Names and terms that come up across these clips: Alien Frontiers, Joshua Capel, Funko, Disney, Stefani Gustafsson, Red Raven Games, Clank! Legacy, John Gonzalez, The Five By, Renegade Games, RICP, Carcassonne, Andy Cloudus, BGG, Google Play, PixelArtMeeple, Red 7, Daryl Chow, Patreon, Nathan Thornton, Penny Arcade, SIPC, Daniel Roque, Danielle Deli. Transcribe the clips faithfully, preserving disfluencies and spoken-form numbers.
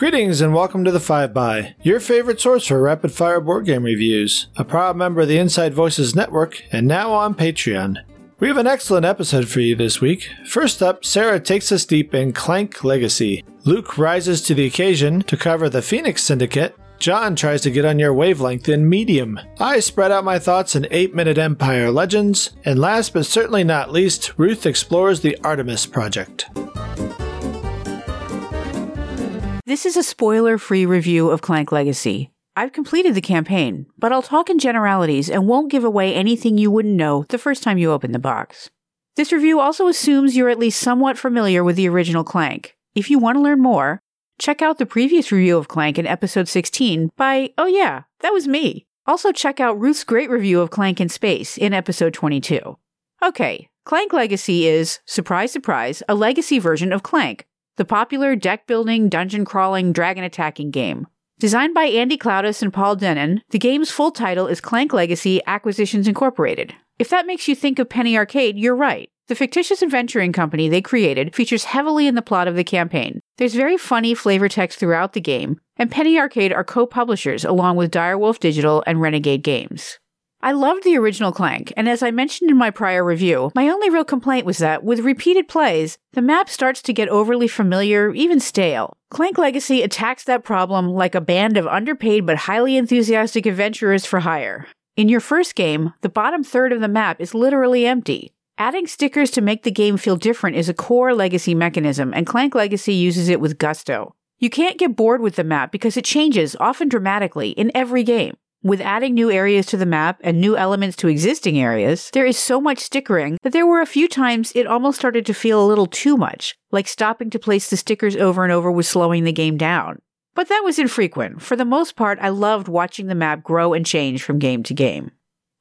Greetings and welcome to The Five By, your favorite source for rapid-fire board game reviews, a proud member of the Inside Voices Network, and now on Patreon. We have an excellent episode for you this week. First up, Sarah takes us deep in Clank! Legacy, Luke rises to the occasion to cover The Phoenix Syndicate, John tries to get on your wavelength in Medium. I spread out my thoughts in Eight-Minute Empire: Legends, and last but certainly not least, Ruth explores the Artemis Project. This is a spoiler-free review of Clank Legacy. I've completed the campaign, but I'll talk in generalities and won't give away anything you wouldn't know the first time you open the box. This review also assumes you're at least somewhat familiar with the original Clank. If you want to learn more, check out the previous review of Clank in episode sixteen by, oh yeah, that was me. Also check out Ruth's great review of Clank in Space in episode twenty-two. Okay, Clank Legacy is, surprise surprise, a legacy version of Clank, the popular deck-building, dungeon-crawling, dragon-attacking game. Designed by Andy Cloudus and Paul Denon, the game's full title is Clank Legacy Acquisitions Incorporated. If that makes you think of Penny Arcade, you're right. The fictitious adventuring company they created features heavily in the plot of the campaign. There's very funny flavor text throughout the game, and Penny Arcade are co-publishers along with Direwolf Digital and Renegade Games. I loved the original Clank, and as I mentioned in my prior review, my only real complaint was that, with repeated plays, the map starts to get overly familiar, even stale. Clank Legacy attacks that problem like a band of underpaid but highly enthusiastic adventurers for hire. In your first game, the bottom third of the map is literally empty. Adding stickers to make the game feel different is a core Legacy mechanism, and Clank Legacy uses it with gusto. You can't get bored with the map because it changes, often dramatically, in every game. With adding new areas to the map and new elements to existing areas, there is so much stickering that there were a few times it almost started to feel a little too much, like stopping to place the stickers over and over was slowing the game down. But that was infrequent. For the most part, I loved watching the map grow and change from game to game.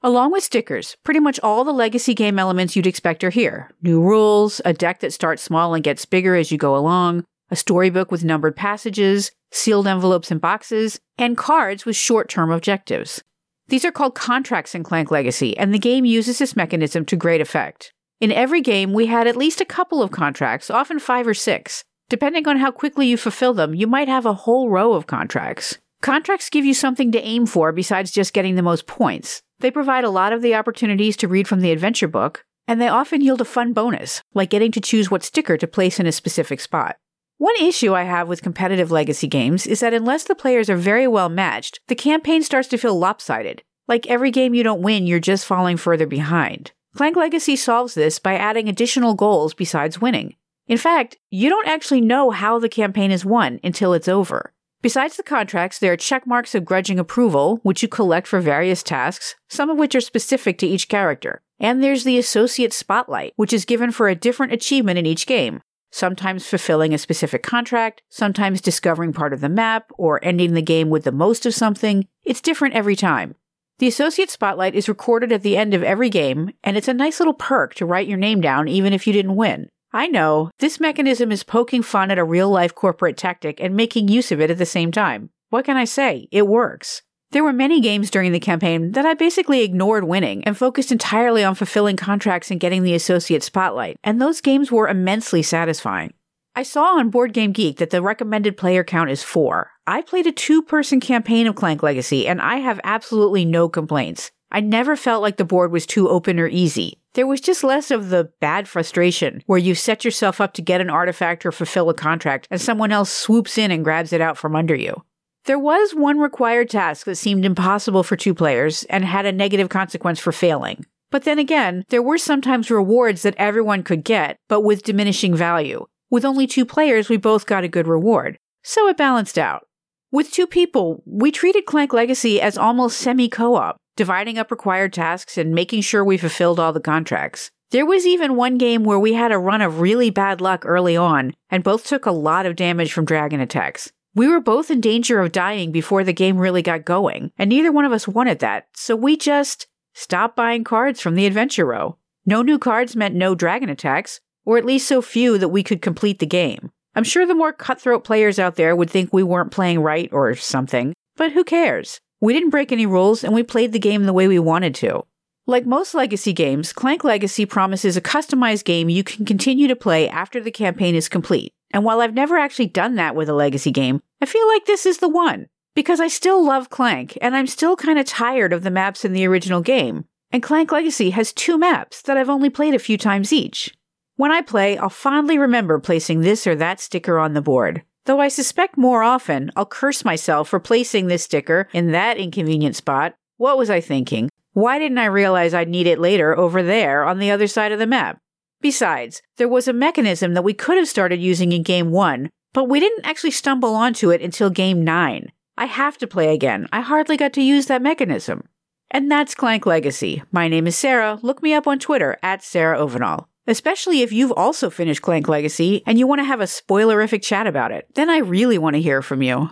Along with stickers, pretty much all the Legacy game elements you'd expect are here. New rules, a deck that starts small and gets bigger as you go along, a storybook with numbered passages, sealed envelopes and boxes, and cards with short-term objectives. These are called contracts in Clank Legacy, and the game uses this mechanism to great effect. In every game, we had at least a couple of contracts, often five or six. Depending on how quickly you fulfill them, you might have a whole row of contracts. Contracts give you something to aim for besides just getting the most points. They provide a lot of the opportunities to read from the adventure book, and they often yield a fun bonus, like getting to choose what sticker to place in a specific spot. One issue I have with competitive Legacy games is that unless the players are very well matched, the campaign starts to feel lopsided. Like every game you don't win, you're just falling further behind. Clank Legacy solves this by adding additional goals besides winning. In fact, you don't actually know how the campaign is won until it's over. Besides the contracts, there are checkmarks of grudging approval, which you collect for various tasks, some of which are specific to each character. And there's the associate spotlight, which is given for a different achievement in each game, sometimes fulfilling a specific contract, sometimes discovering part of the map, or ending the game with the most of something. It's different every time. The associate spotlight is recorded at the end of every game, and it's a nice little perk to write your name down even if you didn't win. I know, this mechanism is poking fun at a real-life corporate tactic and making use of it at the same time. What can I say? It works. There were many games during the campaign that I basically ignored winning and focused entirely on fulfilling contracts and getting the associate spotlight, and those games were immensely satisfying. I saw on Board Game Geek that the recommended player count is four. I played a two-person campaign of Clank Legacy, and I have absolutely no complaints. I never felt like the board was too open or easy. There was just less of the bad frustration, where you set yourself up to get an artifact or fulfill a contract, and someone else swoops in and grabs it out from under you. There was one required task that seemed impossible for two players, and had a negative consequence for failing. But then again, there were sometimes rewards that everyone could get, but with diminishing value. With only two players, we both got a good reward, so it balanced out. With two people, we treated Clank Legacy as almost semi-co-op, dividing up required tasks, and making sure we fulfilled all the contracts. There was even one game where we had a run of really bad luck early on, and both took a lot of damage from dragon attacks. We were both in danger of dying before the game really got going, and neither one of us wanted that, so we just stopped buying cards from the adventure row. No new cards meant no dragon attacks, or at least so few that we could complete the game. I'm sure the more cutthroat players out there would think we weren't playing right or something, but who cares? We didn't break any rules, and we played the game the way we wanted to. Like most Legacy games, Clank Legacy promises a customized game you can continue to play after the campaign is complete. And while I've never actually done that with a Legacy game, I feel like this is the one, because I still love Clank, and I'm still kind of tired of the maps in the original game, and Clank Legacy has two maps that I've only played a few times each. When I play, I'll fondly remember placing this or that sticker on the board, though I suspect more often I'll curse myself for placing this sticker in that inconvenient spot. What was I thinking? Why didn't I realize I'd need it later over there on the other side of the map? Besides, there was a mechanism that we could have started using in Game one, but we didn't actually stumble onto it until Game nine. I have to play again. I hardly got to use that mechanism. And that's Clank Legacy. My name is Sarah. Look me up on Twitter, at Sarah Ovenall. Especially if you've also finished Clank Legacy and you want to have a spoilerific chat about it. Then I really want to hear from you.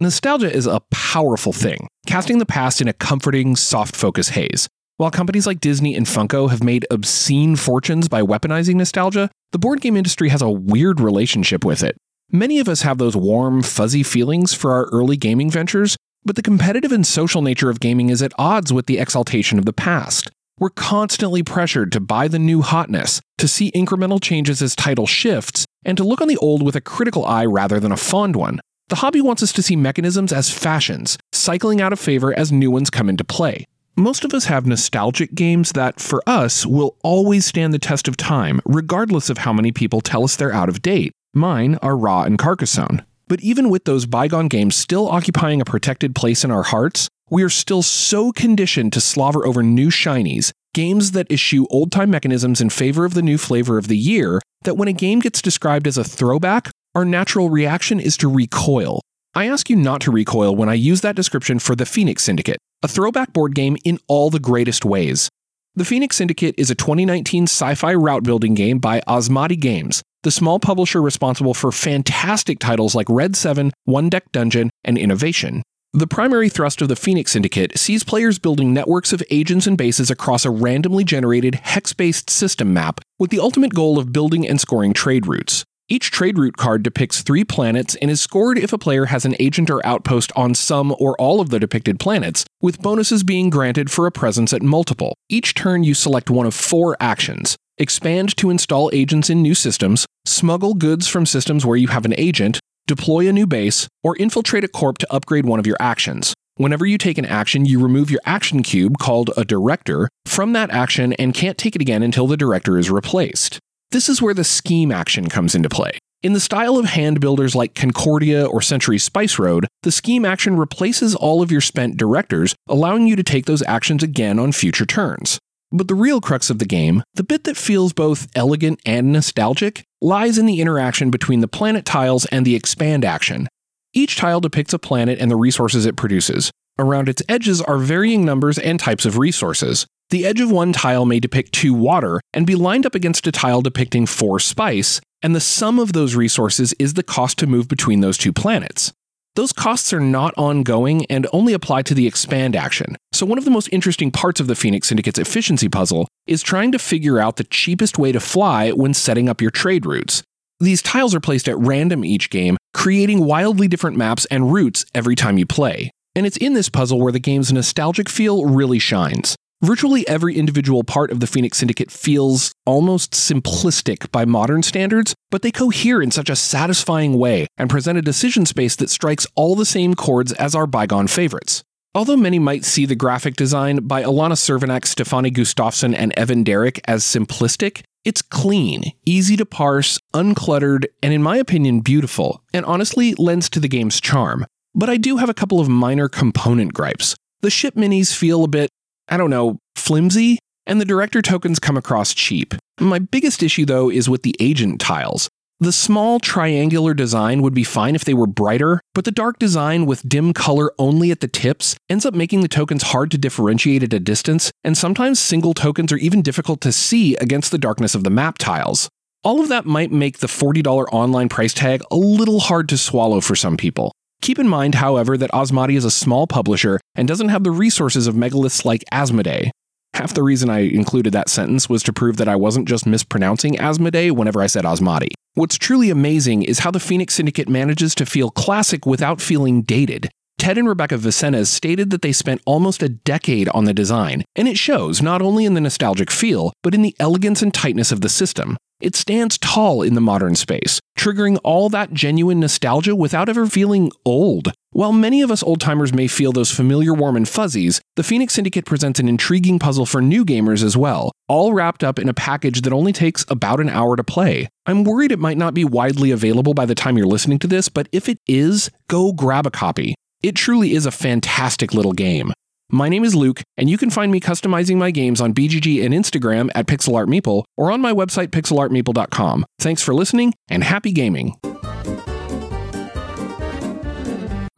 Nostalgia is a powerful thing, casting the past in a comforting, soft focus haze. While companies like Disney and Funko have made obscene fortunes by weaponizing nostalgia, the board game industry has a weird relationship with it. Many of us have those warm, fuzzy feelings for our early gaming ventures, but the competitive and social nature of gaming is at odds with the exaltation of the past. We're constantly pressured to buy the new hotness, to see incremental changes as title shifts, and to look on the old with a critical eye rather than a fond one. The hobby wants us to see mechanisms as fashions, cycling out of favor as new ones come into play. Most of us have nostalgic games that, for us, will always stand the test of time, regardless of how many people tell us they're out of date. Mine are Raw and Carcassonne. But even with those bygone games still occupying a protected place in our hearts, we are still so conditioned to slobber over new shinies, games that eschew old-time mechanisms in favor of the new flavor of the year, that when a game gets described as a throwback, our natural reaction is to recoil. I ask you not to recoil when I use that description for The Phoenix Syndicate, a throwback board game in all the greatest ways. The Phoenix Syndicate is a twenty nineteen sci-fi route-building game by Asmadi Games, the small publisher responsible for fantastic titles like Red seven, One Deck Dungeon, and Innovation. The primary thrust of The Phoenix Syndicate sees players building networks of agents and bases across a randomly generated, hex-based system map, with the ultimate goal of building and scoring trade routes. Each trade route card depicts three planets and is scored if a player has an agent or outpost on some or all of the depicted planets, with bonuses being granted for a presence at multiple. Each turn you select one of four actions: expand to install agents in new systems, smuggle goods from systems where you have an agent, deploy a new base, or infiltrate a corp to upgrade one of your actions. Whenever you take an action, you remove your action cube, called a director, from that action and can't take it again until the director is replaced. This is where the scheme action comes into play. In the style of hand builders like Concordia or Century Spice Road, the scheme action replaces all of your spent directors, allowing you to take those actions again on future turns. But the real crux of the game, the bit that feels both elegant and nostalgic, lies in the interaction between the planet tiles and the expand action. Each tile depicts a planet and the resources it produces. Around its edges are varying numbers and types of resources. The edge of one tile may depict two water and be lined up against a tile depicting four spice, and the sum of those resources is the cost to move between those two planets. Those costs are not ongoing and only apply to the expand action, so one of the most interesting parts of the Phoenix Syndicate's efficiency puzzle is trying to figure out the cheapest way to fly when setting up your trade routes. These tiles are placed at random each game, creating wildly different maps and routes every time you play. And it's in this puzzle where the game's nostalgic feel really shines. Virtually every individual part of the Phoenix Syndicate feels almost simplistic by modern standards, but they cohere in such a satisfying way and present a decision space that strikes all the same chords as our bygone favorites. Although many might see the graphic design by Alana Servanek, Stefani Gustafsson, and Evan Derrick as simplistic, it's clean, easy to parse, uncluttered, and in my opinion beautiful, and honestly lends to the game's charm. But I do have a couple of minor component gripes. The ship minis feel a bit, I don't know, flimsy, and the director tokens come across cheap. My biggest issue, though, is with the agent tiles. The small triangular design would be fine if they were brighter, but the dark design with dim color only at the tips ends up making the tokens hard to differentiate at a distance, and sometimes single tokens are even difficult to see against the darkness of the map tiles. All of that might make the forty dollars online price tag a little hard to swallow for some people. Keep in mind, however, that Asmodee is a small publisher and doesn't have the resources of megaliths like Asmodee. Half the reason I included that sentence was to prove that I wasn't just mispronouncing Asmodee whenever I said Asmodee. What's truly amazing is how the Phoenix Syndicate manages to feel classic without feeling dated. Ted and Rebecca Vicenna stated that they spent almost a decade on the design, and it shows not only in the nostalgic feel, but in the elegance and tightness of the system. It stands tall in the modern space, triggering all that genuine nostalgia without ever feeling old. While many of us old-timers may feel those familiar warm and fuzzies, the Phoenix Syndicate presents an intriguing puzzle for new gamers as well, all wrapped up in a package that only takes about an hour to play. I'm worried it might not be widely available by the time you're listening to this, but if it is, go grab a copy. It truly is a fantastic little game. My name is Luke, and you can find me customizing my games on B G G and Instagram at PixelArtMeeple, or on my website pixel art meeple dot com. Thanks for listening, and happy gaming!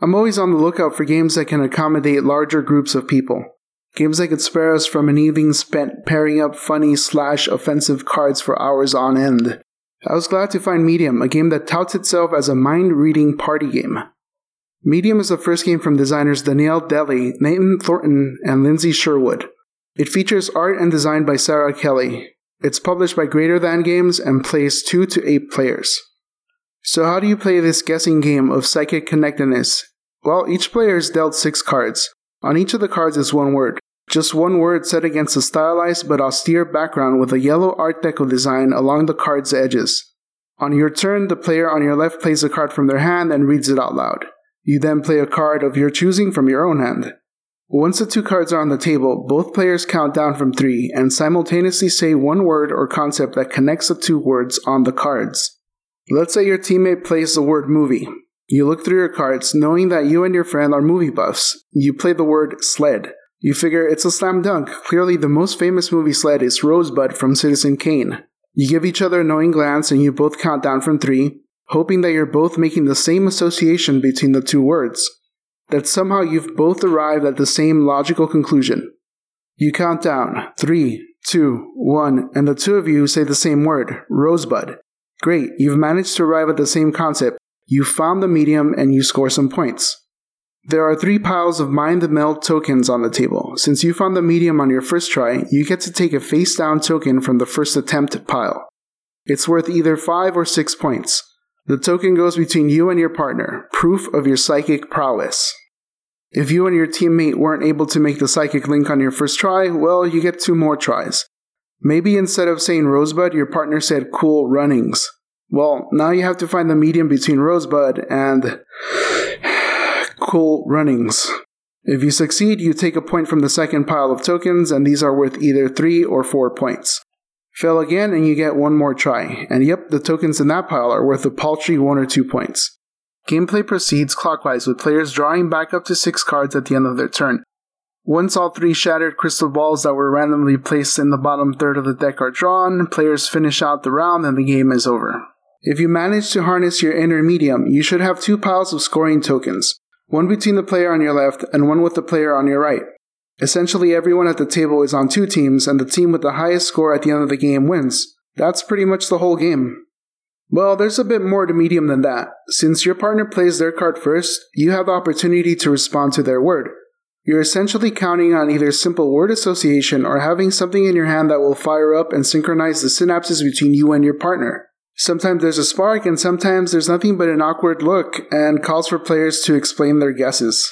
I'm always on the lookout for games that can accommodate larger groups of people. Games that could spare us from an evening spent pairing up funny slash offensive cards for hours on end. I was glad to find Medium, a game that touts itself as a mind-reading party game. Medium is the first game from designers Danielle Deli, Nathan Thornton, and Lindsay Sherwood. It features art and design by Sarah Kelly. It's published by Greater Than Games and plays two to eight players. So how do you play this guessing game of psychic connectedness? Well, each player is dealt six cards. On each of the cards is one word. Just one word set against a stylized but austere background with a yellow Art Deco design along the card's edges. On your turn, the player on your left plays a card from their hand and reads it out loud. You then play a card of your choosing from your own hand. Once the two cards are on the table, both players count down from three and simultaneously say one word or concept that connects the two words on the cards. Let's say your teammate plays the word movie. You look through your cards, knowing that you and your friend are movie buffs. You play the word sled. You figure it's a slam dunk. Clearly the most famous movie sled is Rosebud from Citizen Kane. You give each other a knowing glance and you both count down from three, hoping that you're both making the same association between the two words, that somehow you've both arrived at the same logical conclusion. You count down, three, two, one, and the two of you say the same word, Rosebud. Great, you've managed to arrive at the same concept, you found the medium, and you score some points. There are three piles of mind-the-meld tokens on the table. Since you found the medium on your first try, you get to take a face-down token from the first attempt pile. It's worth either five or six points. The token goes between you and your partner, proof of your psychic prowess. If you and your teammate weren't able to make the psychic link on your first try, well, you get two more tries. Maybe instead of saying Rosebud, your partner said cool runnings. Well, now you have to find the medium between Rosebud and cool runnings. If you succeed, you take a point from the second pile of tokens, and these are worth either three or four points. Fail again and you get one more try, and yep, the tokens in that pile are worth a paltry one or two points. Gameplay proceeds clockwise with players drawing back up to six cards at the end of their turn. Once all three shattered crystal balls that were randomly placed in the bottom third of the deck are drawn, players finish out the round and the game is over. If you manage to harness your inner medium, you should have two piles of scoring tokens, one between the player on your left and one with the player on your right. Essentially everyone at the table is on two teams, and the team with the highest score at the end of the game wins. That's pretty much the whole game. Well, there's a bit more to Medium than that. Since your partner plays their card first, you have the opportunity to respond to their word. You're essentially counting on either simple word association or having something in your hand that will fire up and synchronize the synapses between you and your partner. Sometimes there's a spark, and sometimes there's nothing but an awkward look and calls for players to explain their guesses.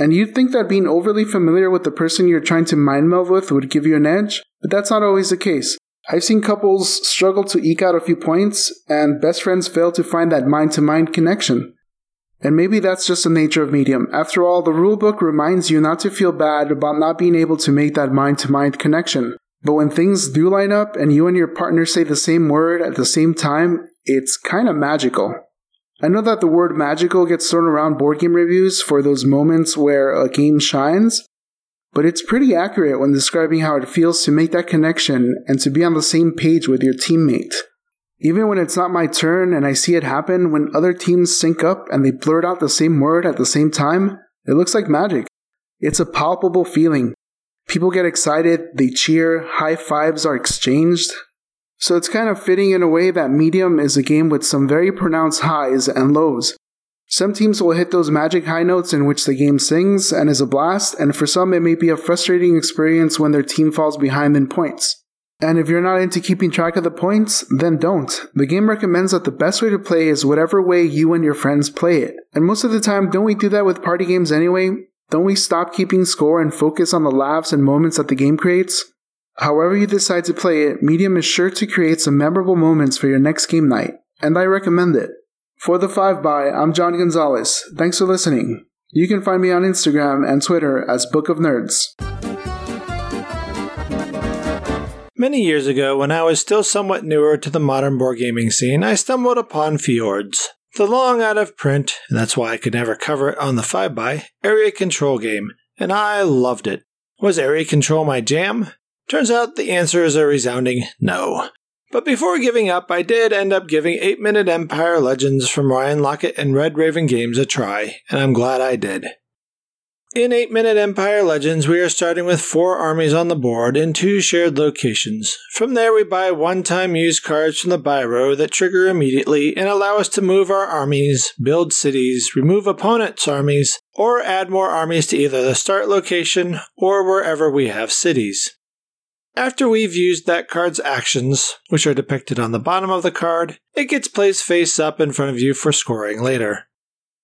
And you'd think that being overly familiar with the person you're trying to mind meld with would give you an edge, but that's not always the case. I've seen couples struggle to eke out a few points, and best friends fail to find that mind-to-mind connection. And maybe that's just the nature of Medium. After all, the rulebook reminds you not to feel bad about not being able to make that mind-to-mind connection. But when things do line up and you and your partner say the same word at the same time, it's kind of magical. I know that the word magical gets thrown around board game reviews for those moments where a game shines, but it's pretty accurate when describing how it feels to make that connection and to be on the same page with your teammate. Even when it's not my turn and I see it happen when other teams sync up and they blurt out the same word at the same time, it looks like magic. It's a palpable feeling. People get excited, they cheer, high fives are exchanged. So it's kind of fitting in a way that Medium is a game with some very pronounced highs and lows. Some teams will hit those magic high notes in which the game sings and is a blast, and for some it may be a frustrating experience when their team falls behind in points. And if you're not into keeping track of the points, then don't. The game recommends that the best way to play is whatever way you and your friends play it. And most of the time, don't we do that with party games anyway? Don't we stop keeping score and focus on the laughs and moments that the game creates? However you decide to play it, Medium is sure to create some memorable moments for your next game night, and I recommend it. For The Five By, I'm John Gonzalez. Thanks for listening. You can find me on Instagram and Twitter as Book of Nerds. Many years ago, when I was still somewhat newer to the modern board gaming scene, I stumbled upon Fjords, the long out of print, and that's why I could never cover it on the five by, area control game, and I loved it. Was area control my jam? Turns out the answer is a resounding no. But before giving up, I did end up giving Eight-Minute Empire Legends from Ryan Lockett and Red Raven Games a try, and I'm glad I did. In Eight-Minute Empire Legends, we are starting with four armies on the board in two shared locations. From there, we buy one-time used cards from the buy row that trigger immediately and allow us to move our armies, build cities, remove opponents' armies, or add more armies to either the start location or wherever we have cities. After we've used that card's actions, which are depicted on the bottom of the card, it gets placed face up in front of you for scoring later.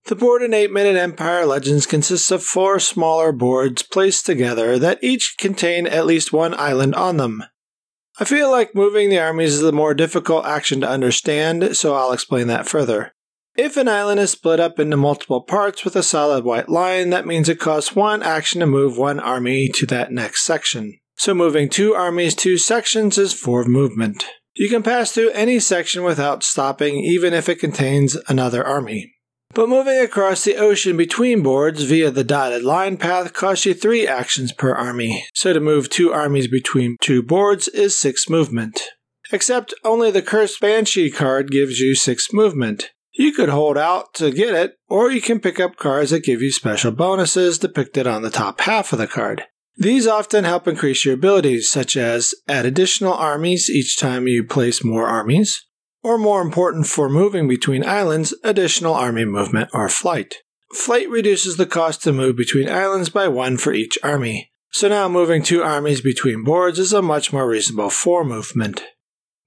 The board in Eight-Minute Empire Legends consists of four smaller boards placed together that each contain at least one island on them. I feel like moving the armies is the more difficult action to understand, so I'll explain that further. If an island is split up into multiple parts with a solid white line, that means it costs one action to move one army to that next section. So moving two armies two sections is four movement. You can pass through any section without stopping, even if it contains another army. But moving across the ocean between boards via the dotted line path costs you three actions per army, so to move two armies between two boards is six movement. Except only the Cursed Banshee card gives you six movement. You could hold out to get it, or you can pick up cards that give you special bonuses depicted on the top half of the card. These often help increase your abilities, such as add additional armies each time you place more armies, or more important for moving between islands, additional army movement or flight. Flight reduces the cost to move between islands by one for each army, so now moving two armies between boards is a much more reasonable four movement.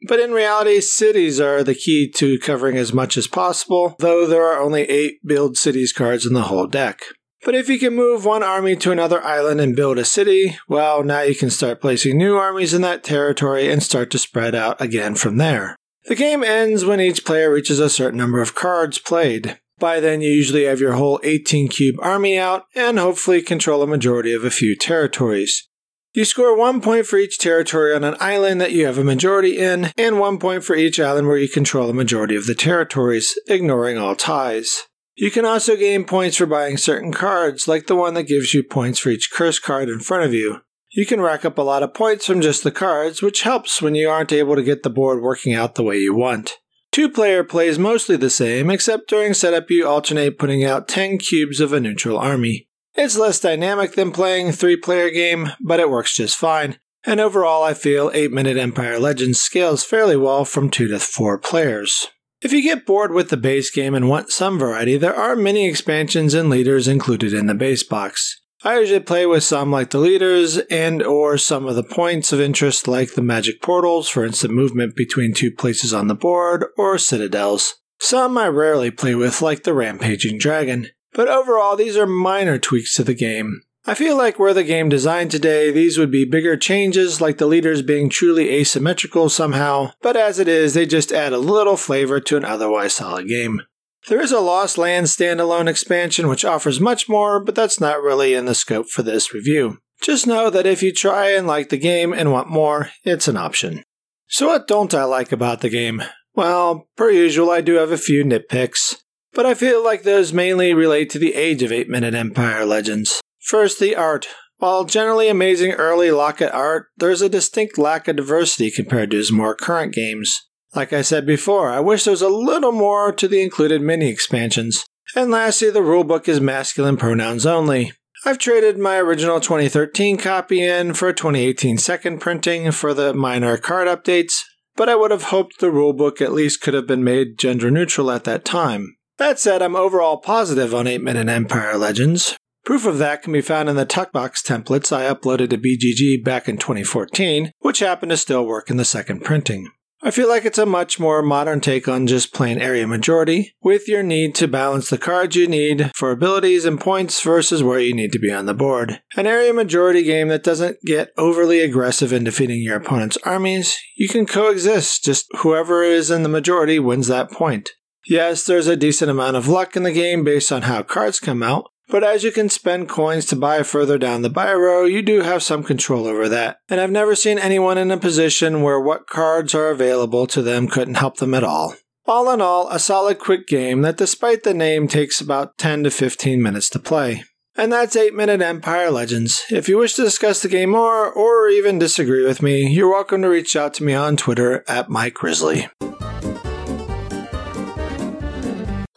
But in reality, cities are the key to covering as much as possible, though there are only eight build cities cards in the whole deck. But if you can move one army to another island and build a city, well, now you can start placing new armies in that territory and start to spread out again from there. The game ends when each player reaches a certain number of cards played. By then, you usually have your whole eighteen cube army out and hopefully control a majority of a few territories. You score one point for each territory on an island that you have a majority in, and one point for each island where you control a majority of the territories, ignoring all ties. You can also gain points for buying certain cards, like the one that gives you points for each curse card in front of you. You can rack up a lot of points from just the cards, which helps when you aren't able to get the board working out the way you want. Two-player plays mostly the same, except during setup you alternate putting out ten cubes of a neutral army. It's less dynamic than playing a three-player game, but it works just fine, and overall I feel Eight-Minute Empire Legends scales fairly well from two to four players. If you get bored with the base game and want some variety, there are many expansions and leaders included in the base box. I usually play with some like the leaders and or some of the points of interest like the magic portals for instant movement between two places on the board or citadels. Some I rarely play with like the rampaging dragon, but overall these are minor tweaks to the game. I feel like were the game designed today, these would be bigger changes like the leaders being truly asymmetrical somehow, but as it is, they just add a little flavor to an otherwise solid game. There is a Lost Lands standalone expansion which offers much more, but that's not really in the scope for this review. Just know that if you try and like the game and want more, it's an option. So what don't I like about the game? Well, per usual I do have a few nitpicks, but I feel like those mainly relate to the age of Eight-Minute Empire Legends. First, the art. While generally amazing early Lockett art, there's a distinct lack of diversity compared to his more current games. Like I said before, I wish there was a little more to the included mini-expansions. And lastly, the rulebook is masculine pronouns only. I've traded my original twenty thirteen copy in for a twenty eighteen second printing for the minor card updates, but I would have hoped the rulebook at least could have been made gender-neutral at that time. That said, I'm overall positive on Eight-Minute Empire Legends. Proof of that can be found in the Tuckbox templates I uploaded to B G G back in twenty fourteen, which happen to still work in the second printing. I feel like it's a much more modern take on just plain area majority, with your need to balance the cards you need for abilities and points versus where you need to be on the board. An area majority game that doesn't get overly aggressive in defeating your opponent's armies. You can coexist, just whoever is in the majority wins that point. Yes, there's a decent amount of luck in the game based on how cards come out, but as you can spend coins to buy further down the buy row, you do have some control over that. And I've never seen anyone in a position where what cards are available to them couldn't help them at all. All in all, a solid quick game that despite the name takes about ten to fifteen minutes to play. And that's Eight-Minute Empire Legends. If you wish to discuss the game more, or even disagree with me, you're welcome to reach out to me on Twitter at MikeGrizzly.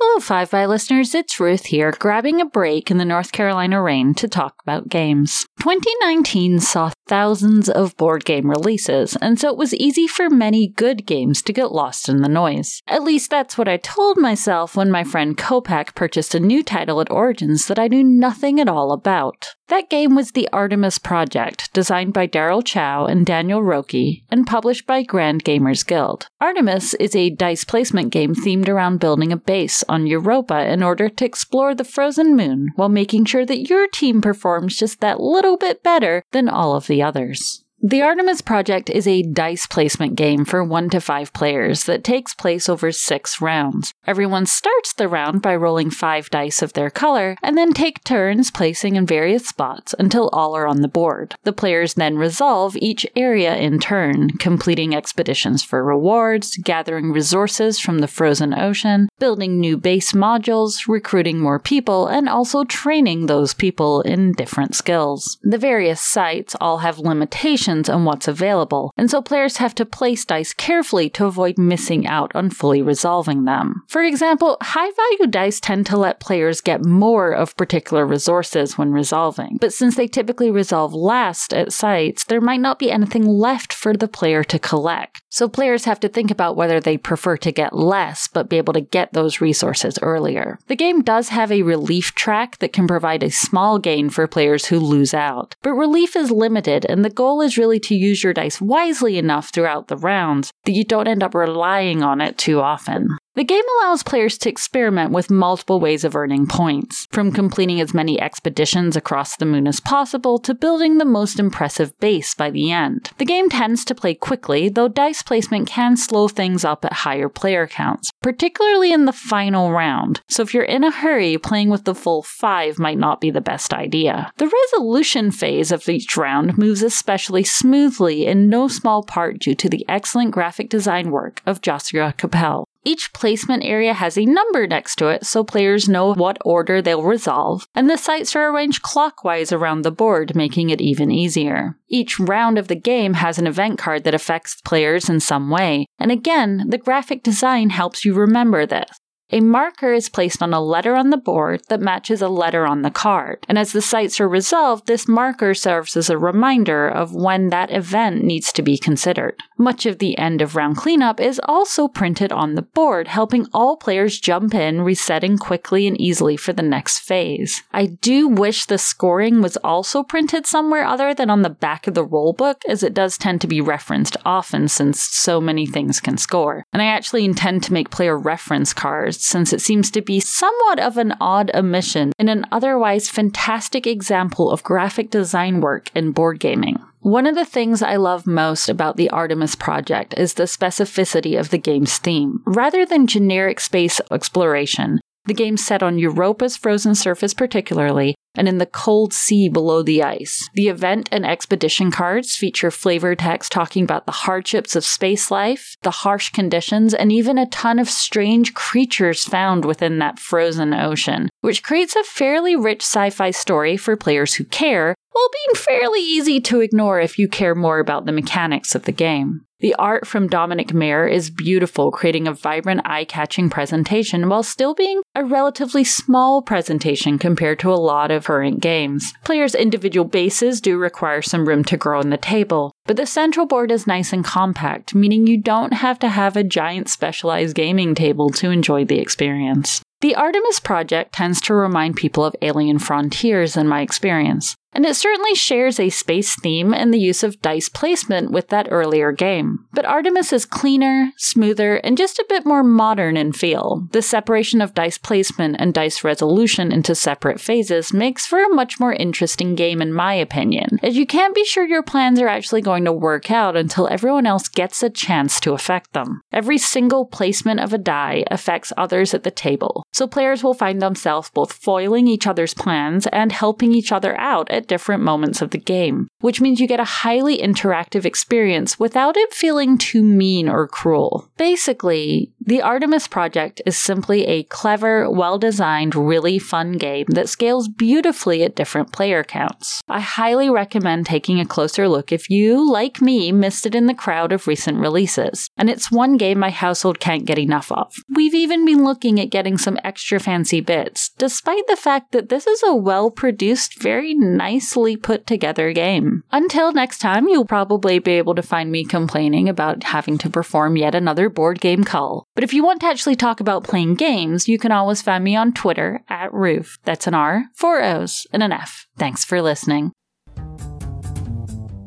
Hello, Five By listeners, it's Ruth here, grabbing a break in the North Carolina rain to talk about games. twenty nineteen saw thousands of board game releases, and so it was easy for many good games to get lost in the noise. At least that's what I told myself when my friend Kopak purchased a new title at Origins that I knew nothing at all about. That game was The Artemis Project, designed by Daryl Chow and Daniel Roque, and published by Grand Gamers Guild. Artemis is a dice placement game themed around building a base on Europa in order to explore the frozen moon while making sure that your team performs just that little bit better than all of the others. The Artemis Project is a dice placement game for one to five players that takes place over six rounds. Everyone starts the round by rolling five dice of their color, and then take turns placing in various spots until all are on the board. The players then resolve each area in turn, completing expeditions for rewards, gathering resources from the frozen ocean, building new base modules, recruiting more people, and also training those people in different skills. The various sites all have limitations on what's available, and so players have to place dice carefully to avoid missing out on fully resolving them. For example, high-value dice tend to let players get more of particular resources when resolving, but since they typically resolve last at sites, there might not be anything left for the player to collect. So players have to think about whether they prefer to get less, but be able to get those resources earlier. The game does have a relief track that can provide a small gain for players who lose out, but relief is limited, and the goal is really to use your dice wisely enough throughout the rounds that you don't end up relying on it too often. The game allows players to experiment with multiple ways of earning points, from completing as many expeditions across the moon as possible to building the most impressive base by the end. The game tends to play quickly, though dice placement can slow things up at higher player counts, particularly in the final round, so if you're in a hurry, playing with the full five might not be the best idea. The resolution phase of each round moves especially smoothly in no small part due to the excellent graphic design work of Joshua Capel. Each placement area has a number next to it, so players know what order they'll resolve, and the sites are arranged clockwise around the board, making it even easier. Each round of the game has an event card that affects players in some way, and again, the graphic design helps you remember this. A marker is placed on a letter on the board that matches a letter on the card, and as the sites are resolved, this marker serves as a reminder of when that event needs to be considered. Much of the end-of-round cleanup is also printed on the board, helping all players jump in, resetting quickly and easily for the next phase. I do wish the scoring was also printed somewhere other than on the back of the rulebook, as it does tend to be referenced often since so many things can score, and I actually intend to make player reference cards, since it seems to be somewhat of an odd omission in an otherwise fantastic example of graphic design work in board gaming. One of the things I love most about the Artemis Project is the specificity of the game's theme. Rather than generic space exploration, the game's set on Europa's frozen surface particularly, and in the cold sea below the ice. The event and expedition cards feature flavor text talking about the hardships of space life, the harsh conditions, and even a ton of strange creatures found within that frozen ocean, which creates a fairly rich sci-fi story for players who care, while being fairly easy to ignore if you care more about the mechanics of the game. The art from Dominic Mayer is beautiful, creating a vibrant, eye-catching presentation while still being a relatively small presentation compared to a lot of current games. Players' individual bases do require some room to grow on the table, but the central board is nice and compact, meaning you don't have to have a giant specialized gaming table to enjoy the experience. The Artemis Project tends to remind people of Alien Frontiers in my experience. and it certainly shares a space theme and the use of dice placement with that earlier game. But Artemis is cleaner, smoother, and just a bit more modern in feel. The separation of dice placement and dice resolution into separate phases makes for a much more interesting game in my opinion, as you can't be sure your plans are actually going to work out until everyone else gets a chance to affect them. Every single placement of a die affects others at the table, so players will find themselves both foiling each other's plans and helping each other out at different moments of the game, which means you get a highly interactive experience without it feeling too mean or cruel. Basically, The Artemis Project is simply a clever, well-designed, really fun game that scales beautifully at different player counts. I highly recommend taking a closer look if you, like me, missed it in the crowd of recent releases, and it's one game my household can't get enough of. We've even been looking at getting some extra fancy bits, despite the fact that this is a well-produced, very nicely put-together game. Until next time, you'll probably be able to find me complaining about having to perform yet another board game call. But if you want to actually talk about playing games, you can always find me on Twitter, at Roof. That's an R, four O's, and an F. Thanks for listening.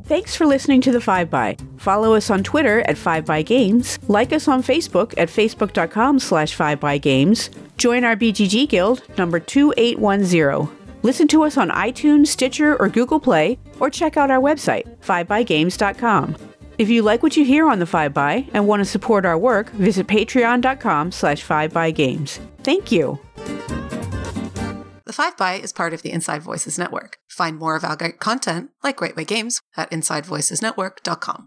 Thanks for listening to The Five By. Follow us on Twitter at Five By Games. Like us on Facebook at facebook.com slash Five By Games. Join our B G G Guild, number two eight one zero. Listen to us on iTunes, Stitcher, or Google Play, or check out our website, five by games dot com. If you like what you hear on The Five By and want to support our work, visit patreon.com slash five by games. Thank you. The Five By is part of the Inside Voices Network. Find more of our great content, like Great Way Games, at inside voices network dot com.